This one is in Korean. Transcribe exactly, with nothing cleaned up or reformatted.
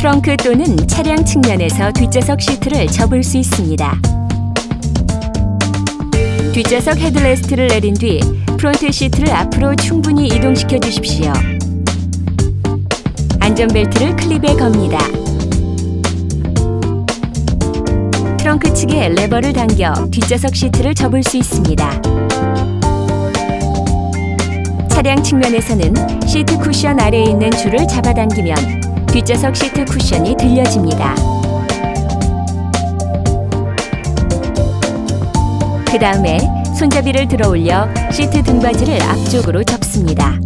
트렁크 또는 차량 측면에서 뒷좌석 시트를 접을 수 있습니다. 뒷좌석 헤드레스트를 내린 뒤 프론트 시트를 앞으로 충분히 이동시켜 주십시오. 안전벨트를 클립에 겁니다. 트렁크 측에 레버를 당겨 뒷좌석 시트를 접을 수 있습니다. 차량 측면에서는 시트 쿠션 아래에 있는 줄을 잡아당기면 뒷좌석 시트 쿠션이 들려집니다. 그 다음에 손잡이를 들어 올려 시트 등받이를 앞쪽으로 접습니다.